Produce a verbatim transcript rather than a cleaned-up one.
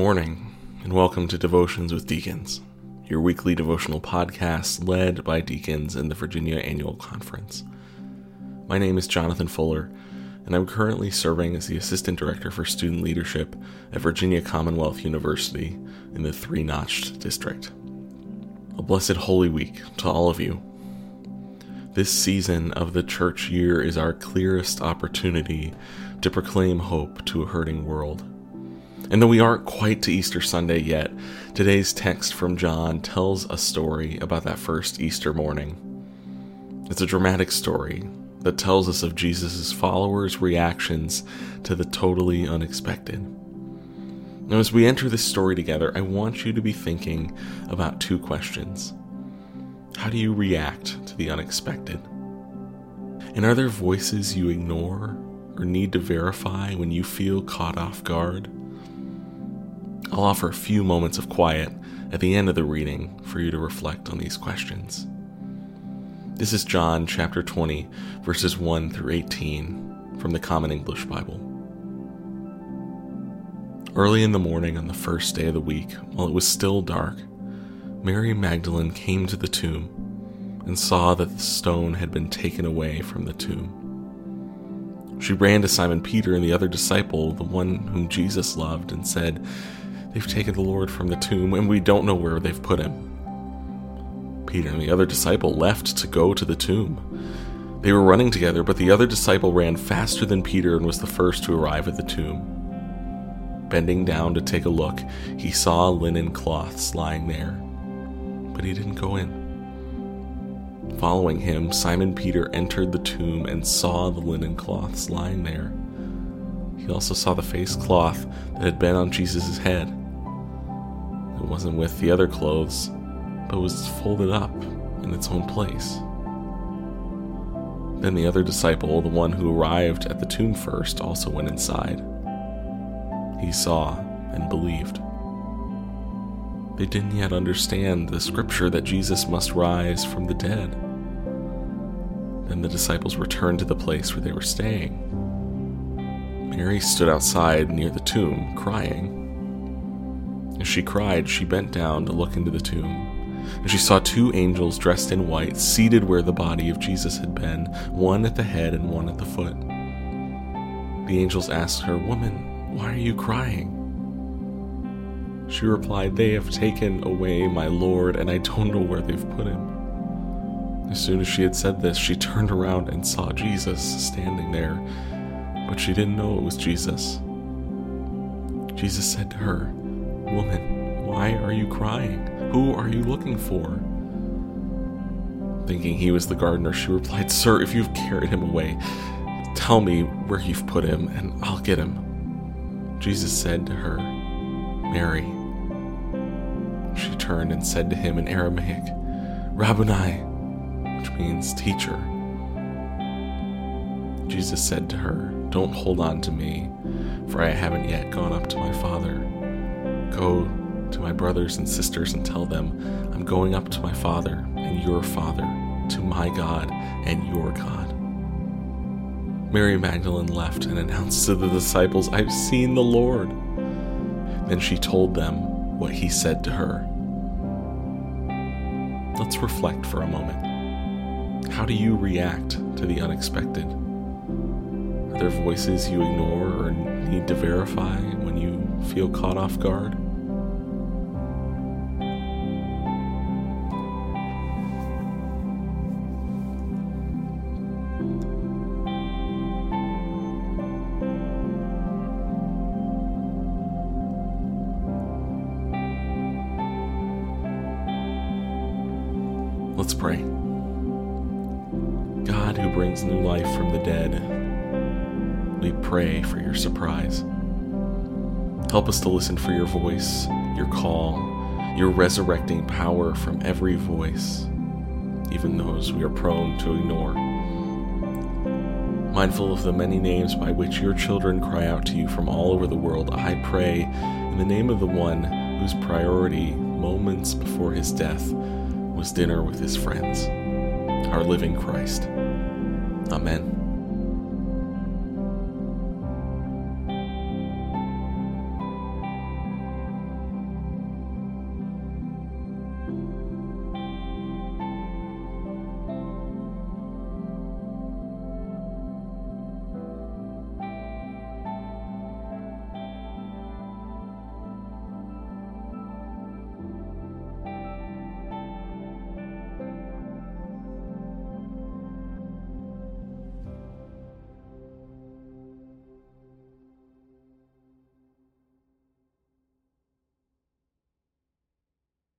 morning, and welcome to Devotions with Deacons, your weekly devotional podcast led by deacons in the Virginia Annual Conference. My name is Jonathan Fuller, and I'm currently serving as the Assistant Director for Student Leadership at Virginia Commonwealth University in the Three-Notched District. A blessed Holy Week to all of you. This season of the church year is our clearest opportunity to proclaim hope to a hurting world. And though we aren't quite to Easter Sunday yet, today's text from John tells a story about that first Easter morning. It's a dramatic story that tells us of Jesus' followers' reactions to the totally unexpected. Now, as we enter this story together, I want you to be thinking about two questions. How do you react to the unexpected? And are there voices you ignore or need to verify when you feel caught off guard? I'll offer a few moments of quiet at the end of the reading for you to reflect on these questions. This is John chapter twenty, verses one through eighteen from the Common English Bible. Early in the morning on the first day of the week, while it was still dark, Mary Magdalene came to the tomb and saw that the stone had been taken away from the tomb. She ran to Simon Peter and the other disciple, the one whom Jesus loved, and said, "They've taken the Lord from the tomb, and we don't know where they've put him." Peter and the other disciple left to go to the tomb. They were running together, but the other disciple ran faster than Peter and was the first to arrive at the tomb. Bending down to take a look, he saw linen cloths lying there, but he didn't go in. Following him, Simon Peter entered the tomb and saw the linen cloths lying there. He also saw the face cloth that had been on Jesus' head. It wasn't with the other clothes, but was folded up in its own place. Then the other disciple, the one who arrived at the tomb first, also went inside. He saw and believed. They didn't yet understand the scripture that Jesus must rise from the dead. Then the disciples returned to the place where they were staying. Mary stood outside near the tomb, crying. As she cried, she bent down to look into the tomb, and she saw two angels dressed in white, seated where the body of Jesus had been, one at the head and one at the foot. The angels asked her, "Woman, why are you crying?" She replied, "They have taken away my Lord, and I don't know where they've put him." As soon as she had said this, she turned around and saw Jesus standing there, but she didn't know it was Jesus. Jesus said to her, "Woman, why are you crying? Who are you looking for?" Thinking he was the gardener, she replied, "Sir, if you've carried him away, tell me where you've put him, and I'll get him." Jesus said to her, "Mary." She turned and said to him in Aramaic, "Rabboni," which means teacher. Jesus said to her, "Don't hold on to me, for I haven't yet gone up to my Father. Go to my brothers and sisters and tell them, I'm going up to my Father and your Father, to my God and your God." Mary Magdalene left and announced to the disciples, "I've seen the Lord." Then she told them what he said to her. Let's reflect for a moment. How do you react to the unexpected? Are there voices you ignore or need to verify when you feel caught off guard? Let's pray. God, who brings new life from the dead, we pray for your surprise. Help us to listen for your voice, your call, your resurrecting power from every voice, even those we are prone to ignore. Mindful of the many names by which your children cry out to you from all over the world, I pray in the name of the one whose priority, moments before his death, was dinner with his friends, our living Christ. Amen.